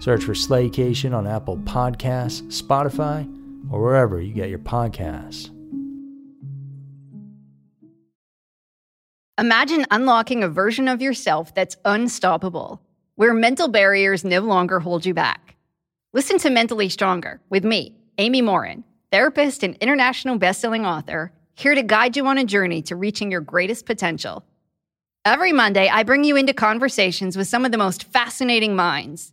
Search for Slaycation on Apple Podcasts, Spotify, or wherever you get your podcasts. Imagine unlocking a version of yourself that's unstoppable, where mental barriers no longer hold you back. Listen to Mentally Stronger with me, Amy Morin, therapist and international best-selling author, here to guide you on a journey to reaching your greatest potential. Every Monday, I bring you into conversations with some of the most fascinating minds.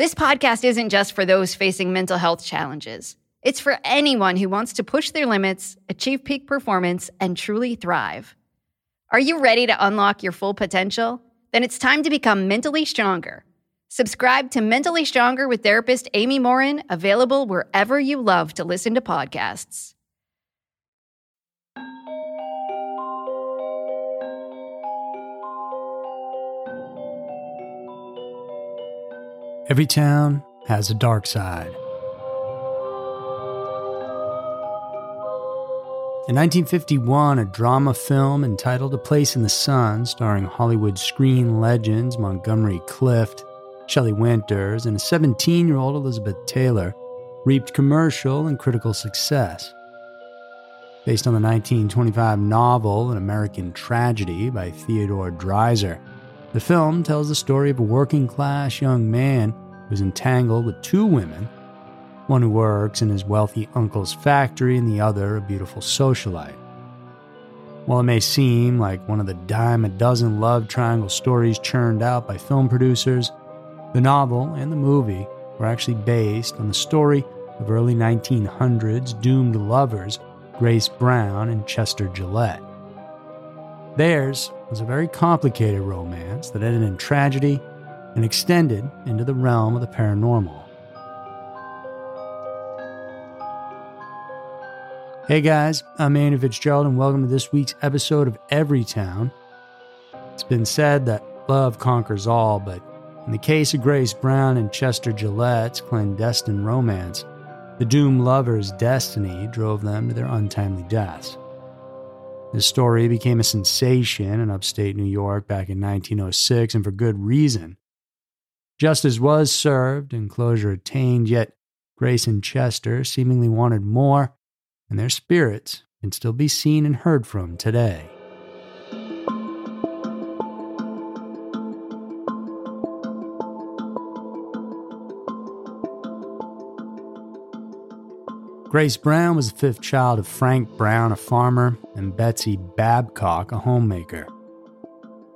This podcast isn't just for those facing mental health challenges. It's for anyone who wants to push their limits, achieve peak performance, and truly thrive. Are you ready to unlock your full potential? Then it's time to become mentally stronger. Subscribe to Mentally Stronger with therapist Amy Morin, available wherever you love to listen to podcasts. Every town has a dark side. In 1951, a drama film entitled A Place in the Sun, starring Hollywood screen legends Montgomery Clift, Shelley Winters, and a 17-year-old Elizabeth Taylor, reaped commercial and critical success. Based on the 1925 novel An American Tragedy by Theodore Dreiser, the film tells the story of a working-class young man who's entangled with two women, one who works in his wealthy uncle's factory and the other a beautiful socialite. While it may seem like one of the dime-a-dozen love triangle stories churned out by film producers, the novel and the movie were actually based on the story of early 1900s doomed lovers Grace Brown and Chester Gillette. Theirs was a very complicated romance that ended in tragedy and extended into the realm of the paranormal. Hey guys, I'm Andrew Fitzgerald, and welcome to this week's episode of Everytown. It's been said that love conquers all, but in the case of Grace Brown and Chester Gillette's clandestine romance, the doomed lovers' destiny drove them to their untimely deaths. The story became a sensation in upstate New York back in 1906, and for good reason. Justice was served and closure attained, yet Grace and Chester seemingly wanted more, and their spirits can still be seen and heard from today. Grace Brown was the fifth child of Frank Brown, a farmer, and Betsy Babcock, a homemaker.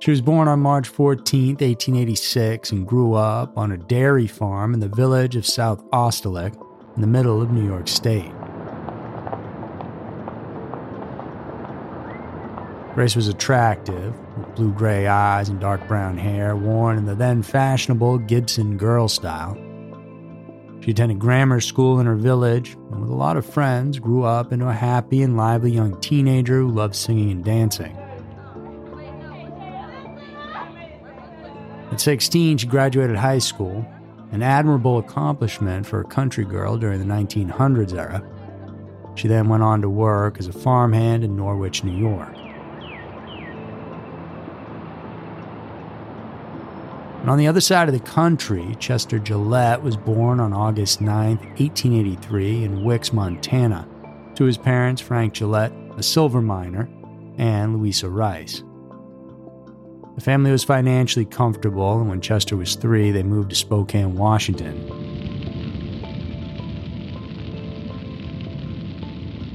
She was born on March 14, 1886, and grew up on a dairy farm in the village of South Otselic in the middle of New York State. Grace was attractive, with blue-gray eyes and dark brown hair, worn in the then-fashionable Gibson girl style. She attended grammar school in her village, and with a lot of friends, grew up into a happy and lively young teenager who loved singing and dancing. At 16, she graduated high school, an admirable accomplishment for a country girl during the 1900s era. She then went on to work as a farmhand in Norwich, New York. And on the other side of the country, Chester Gillette was born on August 9, 1883, in Wicks, Montana, to his parents Frank Gillette, a silver miner, and Louisa Rice. The family was financially comfortable, and when Chester was 3, they moved to Spokane, Washington.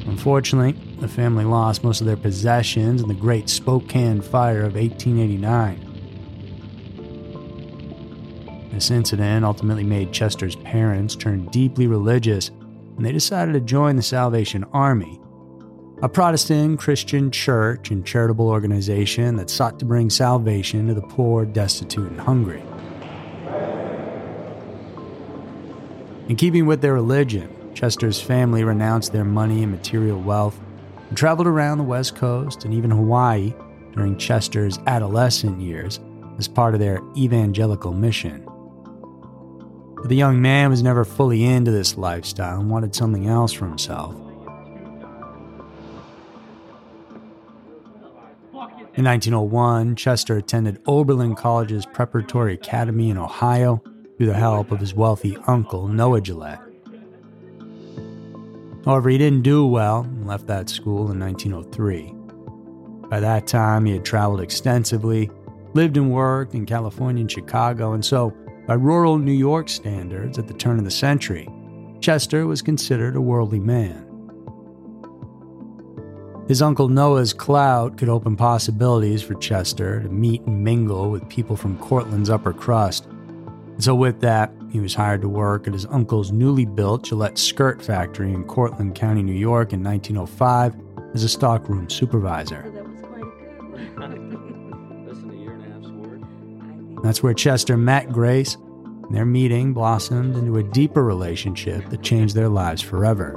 Unfortunately, the family lost most of their possessions in the Great Spokane Fire of 1889. This incident ultimately made Chester's parents turn deeply religious, and they decided to join the Salvation Army, a Protestant Christian church and charitable organization that sought to bring salvation to the poor, destitute, and hungry. In keeping with their religion, Chester's family renounced their money and material wealth and traveled around the West Coast and even Hawaii during Chester's adolescent years as part of their evangelical mission. But the young man was never fully into this lifestyle and wanted something else for himself. In 1901, Chester attended Oberlin College's Preparatory Academy in Ohio through the help of his wealthy uncle, Noah Gillette. However, he didn't do well and left that school in 1903. By that time, he had traveled extensively, lived and worked in California and Chicago, and so, by rural New York standards at the turn of the century, Chester was considered a worldly man. His uncle Noah's clout could open possibilities for Chester to meet and mingle with people from Cortland's upper crust. And so with that, he was hired to work at his uncle's newly built Gillette Skirt Factory in Cortland County, New York in 1905 as a stockroom supervisor. That's where Chester met Grace, and their meeting blossomed into a deeper relationship that changed their lives forever.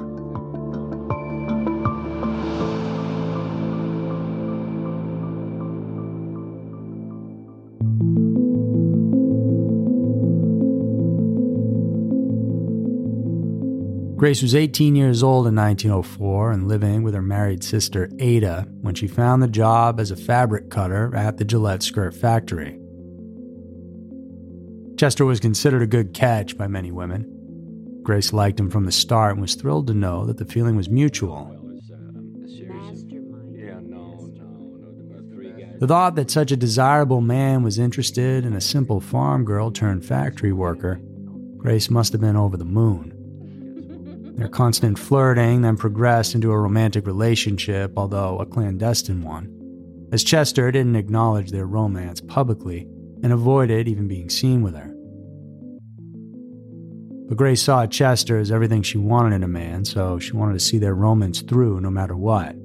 Grace was 18 years old in 1904 and living with her married sister Ada when she found the job as a fabric cutter at the Gillette Skirt Factory. Chester was considered a good catch by many women. Grace liked him from the start and was thrilled to know that the feeling was mutual. The thought that such a desirable man was interested in a simple farm girl turned factory worker, Grace must have been over the moon. Their constant flirting then progressed into a romantic relationship, although a clandestine one, as Chester didn't acknowledge their romance publicly and avoided even being seen with her. But Grace saw Chester as everything she wanted in a man, so she wanted to see their romance through no matter what.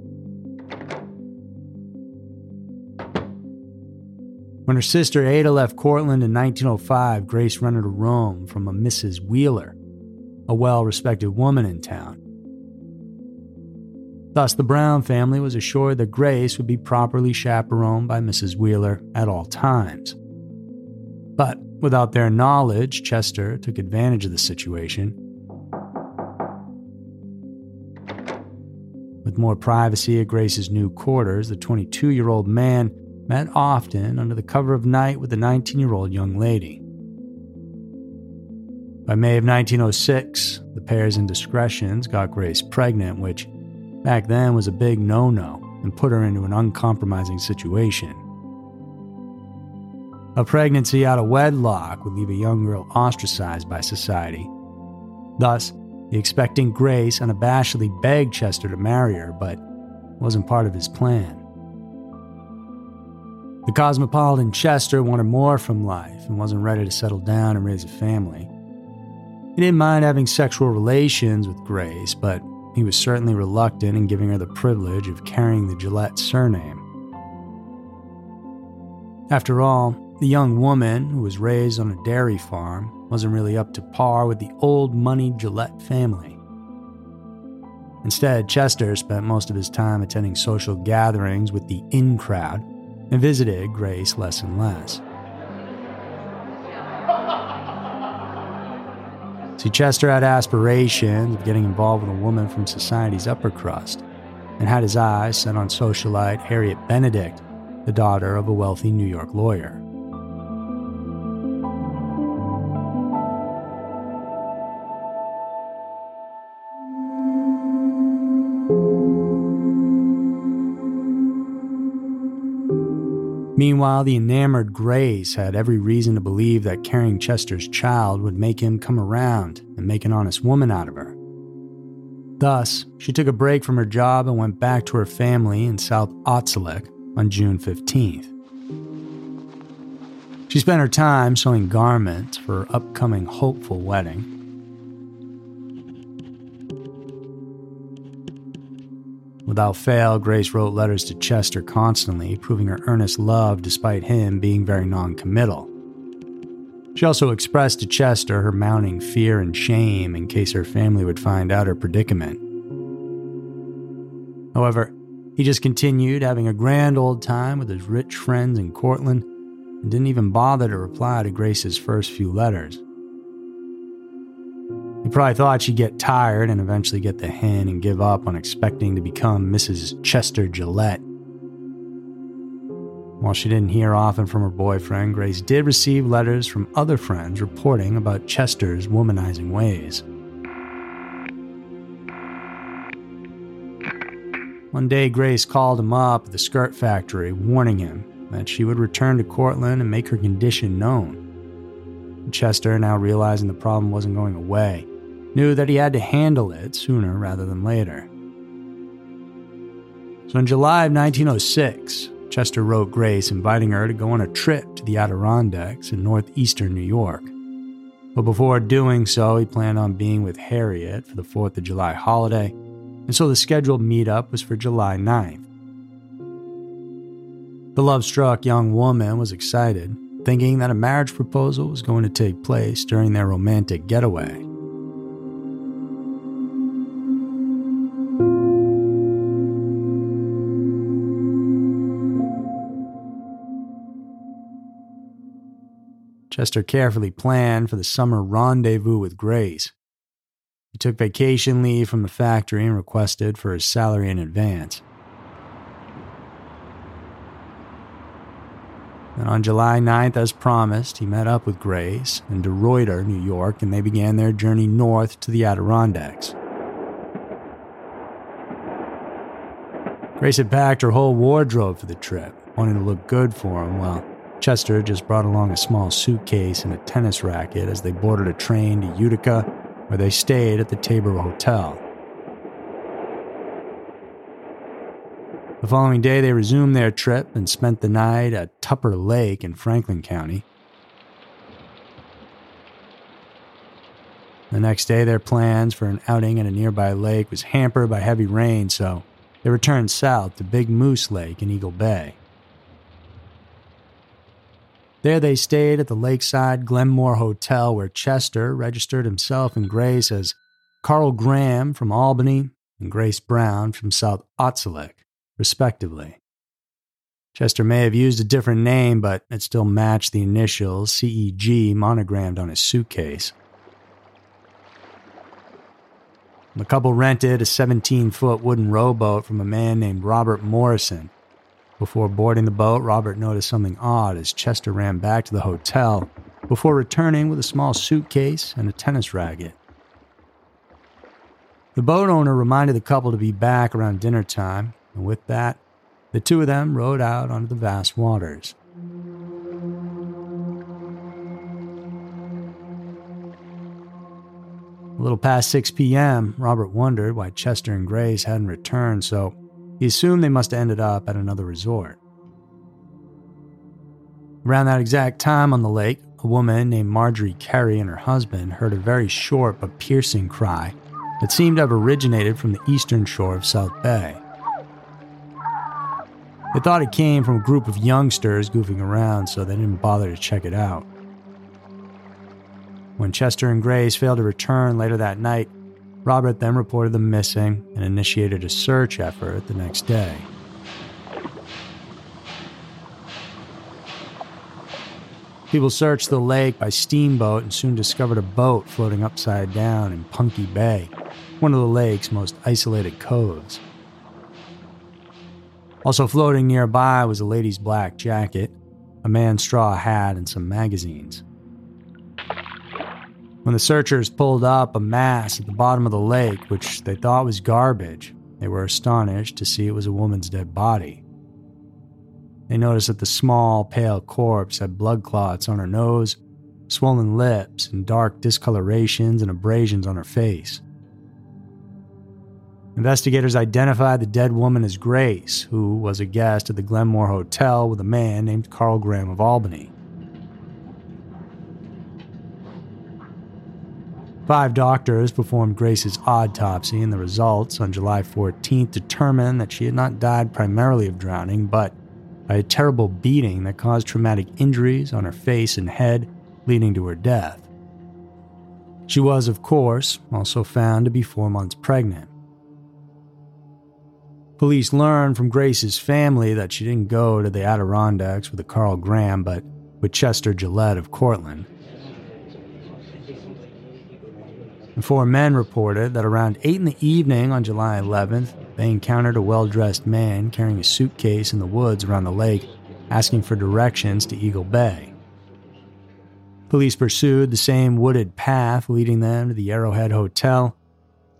When her sister Ada left Cortland in 1905, Grace rented a room from a Mrs. Wheeler, a well-respected woman in town. Thus, the Brown family was assured that Grace would be properly chaperoned by Mrs. Wheeler at all times. But without their knowledge, Chester took advantage of the situation. With more privacy at Grace's new quarters, the 22-year-old man met often under the cover of night with the 19-year-old young lady. By May of 1906, the pair's indiscretions got Grace pregnant, which back then was a big no-no and put her into an uncompromising situation. A pregnancy out of wedlock would leave a young girl ostracized by society. Thus, the expectant Grace unabashedly begged Chester to marry her, but wasn't part of his plan. The cosmopolitan Chester wanted more from life and wasn't ready to settle down and raise a family. He didn't mind having sexual relations with Grace, but he was certainly reluctant in giving her the privilege of carrying the Gillette surname. After all, the young woman, who was raised on a dairy farm, wasn't really up to par with the old-money Gillette family. Instead, Chester spent most of his time attending social gatherings with the in-crowd and visited Grace less and less. See, Chester had aspirations of getting involved with a woman from society's upper crust and had his eyes set on socialite Harriet Benedict, the daughter of a wealthy New York lawyer. Meanwhile, the enamored Grace had every reason to believe that carrying Chester's child would make him come around and make an honest woman out of her. Thus, she took a break from her job and went back to her family in South Otselic on June 15th. She spent her time sewing garments for her upcoming hopeful wedding. Without fail, Grace wrote letters to Chester constantly, proving her earnest love despite him being very noncommittal. She also expressed to Chester her mounting fear and shame in case her family would find out her predicament. However, he just continued having a grand old time with his rich friends in Cortland and didn't even bother to reply to Grace's first few letters. He probably thought she'd get tired and eventually get the hint and give up on expecting to become Mrs. Chester Gillette. While she didn't hear often from her boyfriend, Grace did receive letters from other friends reporting about Chester's womanizing ways. One day, Grace called him up at the skirt factory, warning him that she would return to Cortland and make her condition known. Chester, now realizing the problem wasn't going away, knew that he had to handle it sooner rather than later. So in July of 1906, Chester wrote Grace inviting her to go on a trip to the Adirondacks in northeastern New York. But before doing so, he planned on being with Harriet for the 4th of July holiday, and so the scheduled meetup was for July 9th. The love-struck young woman was excited, thinking that a marriage proposal was going to take place during their romantic getaway. Chester carefully planned for the summer rendezvous with Grace. He took vacation leave from the factory and requested for his salary in advance. And on July 9th, as promised, he met up with Grace in DeRuyter, New York, and they began their journey north to the Adirondacks. Grace had packed her whole wardrobe for the trip, wanting to look good for him, while Chester just brought along a small suitcase and a tennis racket as they boarded a train to Utica, where they stayed at the Tabor Hotel. The following day, they resumed their trip and spent the night at Tupper Lake in Franklin County. The next day, their plans for an outing at a nearby lake was hampered by heavy rain, so they returned south to Big Moose Lake in Eagle Bay. There they stayed at the lakeside Glenmore Hotel, where Chester registered himself and Grace as Carl Graham from Albany and Grace Brown from South Otselic, respectively. Chester may have used a different name, but it still matched the initials CEG monogrammed on his suitcase. The couple rented a 17-foot wooden rowboat from a man named Robert Morrison. Before boarding the boat, Robert noticed something odd as Chester ran back to the hotel before returning with a small suitcase and a tennis racket. The boat owner reminded the couple to be back around dinner time, and with that, the two of them rowed out onto the vast waters. A little past 6 p.m., Robert wondered why Chester and Grace hadn't returned, so he assumed they must have ended up at another resort. Around that exact time on the lake, a woman named Marjorie Carey and her husband heard a very short but piercing cry that seemed to have originated from the eastern shore of South Bay. They thought it came from a group of youngsters goofing around, so they didn't bother to check it out. When Chester and Grace failed to return later that night, Robert then reported them missing and initiated a search effort the next day. People searched the lake by steamboat and soon discovered a boat floating upside down in Punky Bay, one of the lake's most isolated coves. Also floating nearby was a lady's black jacket, a man's straw hat, and some magazines. When the searchers pulled up a mass at the bottom of the lake, which they thought was garbage, they were astonished to see it was a woman's dead body. They noticed that the small, pale corpse had blood clots on her nose, swollen lips, and dark discolorations and abrasions on her face. Investigators identified the dead woman as Grace, who was a guest at the Glenmore Hotel with a man named Carl Graham of Albany. 5 doctors performed Grace's autopsy, and the results on July 14th determined that she had not died primarily of drowning, but by a terrible beating that caused traumatic injuries on her face and head, leading to her death. She was, of course, also found to be 4 months pregnant. Police learned from Grace's family that she didn't go to the Adirondacks with the Carl Graham, but with Chester Gillette of Cortland. The 4 men reported that around 8 in the evening on July 11th, they encountered a well-dressed man carrying a suitcase in the woods around the lake, asking for directions to Eagle Bay. Police pursued the same wooded path, leading them to the Arrowhead Hotel,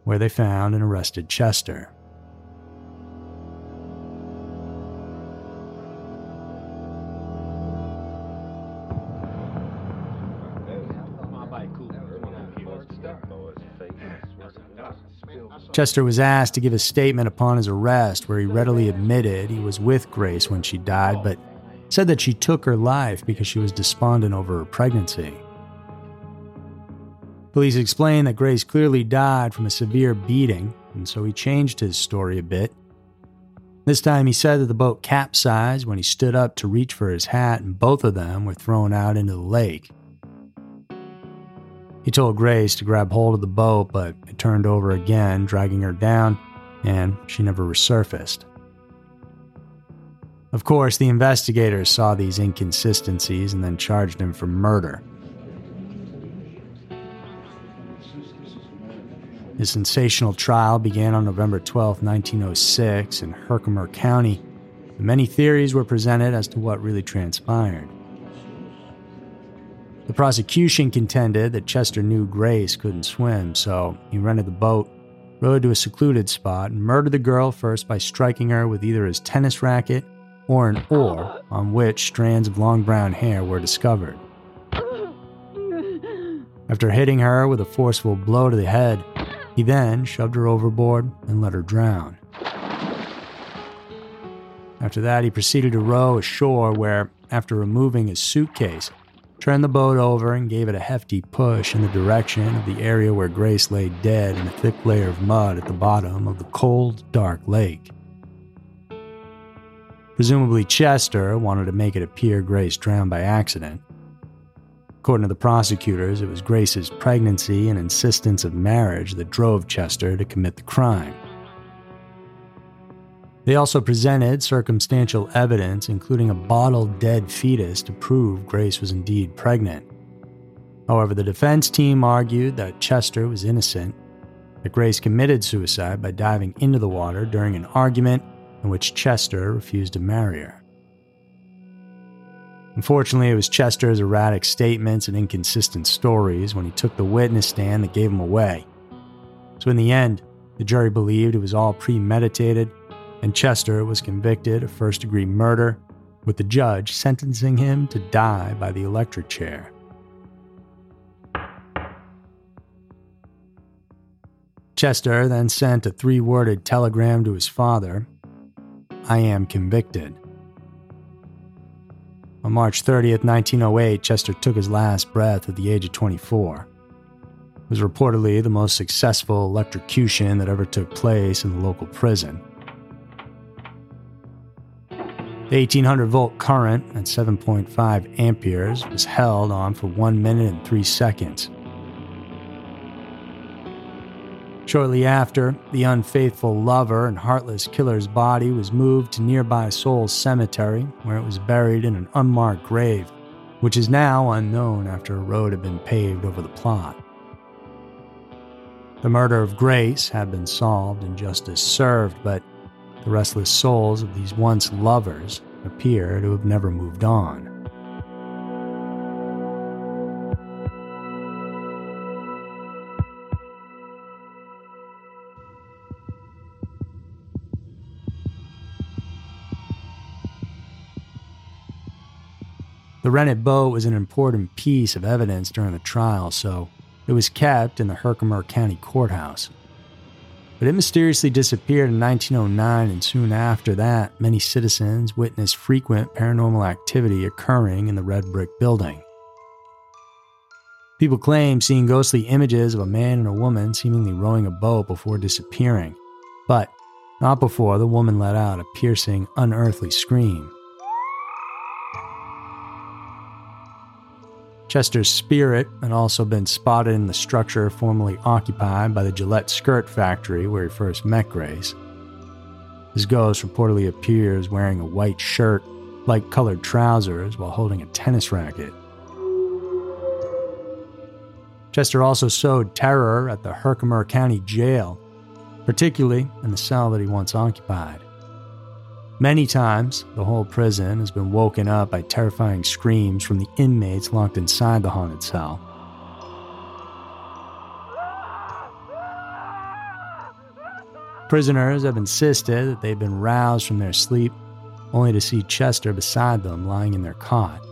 where they found and arrested Chester. Chester was asked to give a statement upon his arrest, where he readily admitted he was with Grace when she died, but said that she took her life because she was despondent over her pregnancy. Police explained that Grace clearly died from a severe beating, and so he changed his story a bit. This time he said that the boat capsized when he stood up to reach for his hat, and both of them were thrown out into the lake. He told Grace to grab hold of the boat, but it turned over again, dragging her down, and she never resurfaced. Of course, the investigators saw these inconsistencies and then charged him for murder. His sensational trial began on November 12, 1906, in Herkimer County, and many theories were presented as to what really transpired. The prosecution contended that Chester knew Grace couldn't swim, so he rented the boat, rowed to a secluded spot, and murdered the girl first by striking her with either his tennis racket or an oar on which strands of long brown hair were discovered. After hitting her with a forceful blow to the head, he then shoved her overboard and let her drown. After that, he proceeded to row ashore where, after removing his suitcase, turned the boat over and gave it a hefty push in the direction of the area where Grace lay dead in a thick layer of mud at the bottom of the cold, dark lake. Presumably Chester wanted to make it appear Grace drowned by accident. According to the prosecutors, it was Grace's pregnancy and insistence of marriage that drove Chester to commit the crime. They also presented circumstantial evidence, including a bottled dead fetus, to prove Grace was indeed pregnant. However, the defense team argued that Chester was innocent, that Grace committed suicide by diving into the water during an argument in which Chester refused to marry her. Unfortunately, it was Chester's erratic statements and inconsistent stories when he took the witness stand that gave him away. So in the end, the jury believed it was all premeditated, and Chester was convicted of first-degree murder, with the judge sentencing him to die by the electric chair. Chester then sent a 3-worded telegram to his father: "I am convicted." On March 30th, 1908, Chester took his last breath at the age of 24. It was reportedly the most successful electrocution that ever took place in the local prison. The 1800-volt current at 7.5 amperes was held on for 1 minute and 3 seconds. Shortly after, the unfaithful lover and heartless killer's body was moved to nearby Soul Cemetery, where it was buried in an unmarked grave, which is now unknown after a road had been paved over the plot. The murder of Grace had been solved and justice served, but the restless souls of these once lovers appear to have never moved on. The rented boat was an important piece of evidence during the trial, so it was kept in the Herkimer County Courthouse. But it mysteriously disappeared in 1909, and soon after that, many citizens witnessed frequent paranormal activity occurring in the red brick building. People claimed seeing ghostly images of a man and a woman seemingly rowing a boat before disappearing, but not before the woman let out a piercing, unearthly scream. Chester's spirit had also been spotted in the structure formerly occupied by the Gillette Skirt Factory where he first met Grace. His ghost reportedly appears wearing a white shirt, light-colored trousers, while holding a tennis racket. Chester also sowed terror at the Herkimer County Jail, particularly in the cell that he once occupied. Many times, the whole prison has been woken up by terrifying screams from the inmates locked inside the haunted cell. Prisoners have insisted that they've been roused from their sleep, only to see Chester beside them lying in their cot.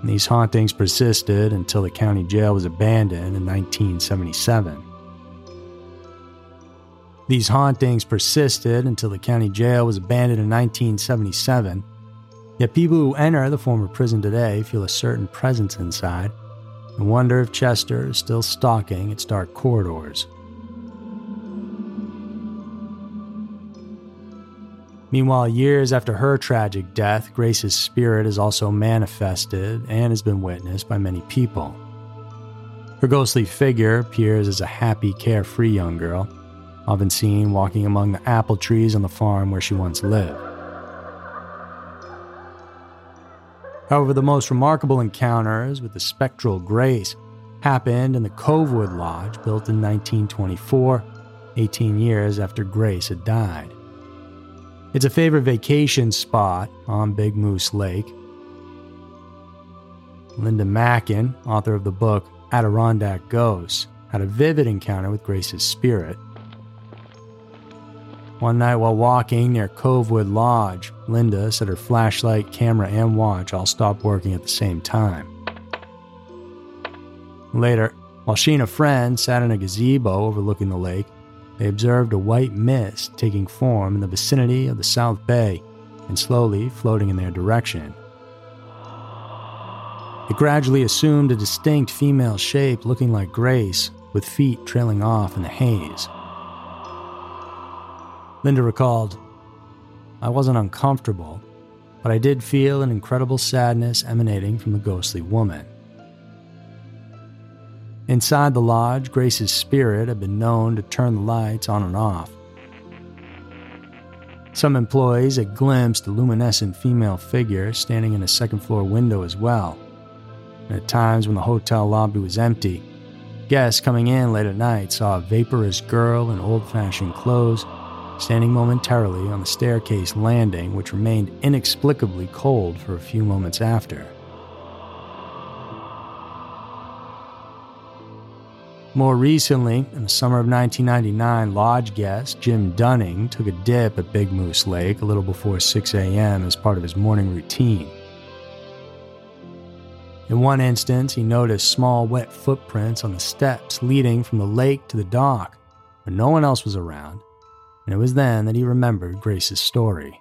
And these hauntings persisted until the county jail was abandoned in 1977. These hauntings persisted until the county jail was abandoned in 1977, yet people who enter the former prison today feel a certain presence inside and wonder if Chester is still stalking its dark corridors. Meanwhile, years after her tragic death, Grace's spirit is also manifested and has been witnessed by many people. Her ghostly figure appears as a happy, carefree young girl, often seen walking among the apple trees on the farm where she once lived. However, the most remarkable encounters with the spectral Grace happened in the Covewood Lodge, built in 1924, 18 years after Grace had died. It's a favorite vacation spot on Big Moose Lake. Linda Mackin, author of the book Adirondack Ghosts, had a vivid encounter with Grace's spirit. One night while walking near Covewood Lodge, Linda said her flashlight, camera, and watch all stopped working at the same time. Later, while she and a friend sat in a gazebo overlooking the lake, they observed a white mist taking form in the vicinity of the South Bay and slowly floating in their direction. It gradually assumed a distinct female shape looking like Grace, with feet trailing off in the haze. Linda recalled, "I wasn't uncomfortable, but I did feel an incredible sadness emanating from the ghostly woman." Inside the lodge, Grace's spirit had been known to turn the lights on and off. Some employees had glimpsed a luminescent female figure standing in a second-floor window as well. And at times when the hotel lobby was empty, guests coming in late at night saw a vaporous girl in old-fashioned clothes standing momentarily on the staircase landing, which remained inexplicably cold for a few moments after. More recently, in the summer of 1999, lodge guest Jim Dunning took a dip at Big Moose Lake a little before 6 a.m. as part of his morning routine. In one instance, he noticed small wet footprints on the steps leading from the lake to the dock, but no one else was around. And it was then that he remembered Grace's story.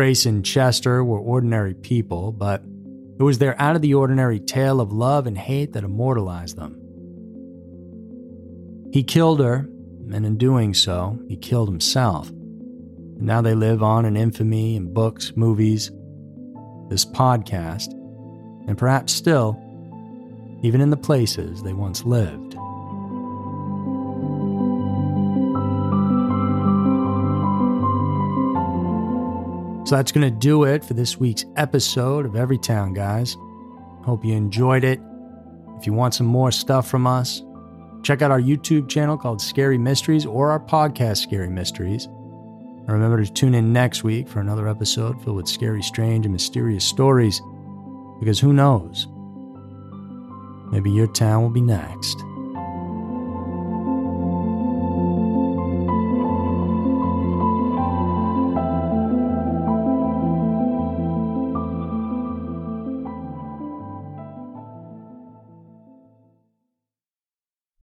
Grace and Chester were ordinary people, but it was their out-of-the-ordinary tale of love and hate that immortalized them. He killed her, and in doing so, he killed himself. And now they live on in infamy in books, movies, this podcast, and perhaps still, even in the places they once lived. So that's going to do it for this week's episode of Everytown, guys. Hope you enjoyed it. If you want some more stuff from us, check out our YouTube channel called Scary Mysteries or our podcast, Scary Mysteries. And remember to tune in next week for another episode filled with scary, strange, and mysterious stories. Because who knows? Maybe your town will be next.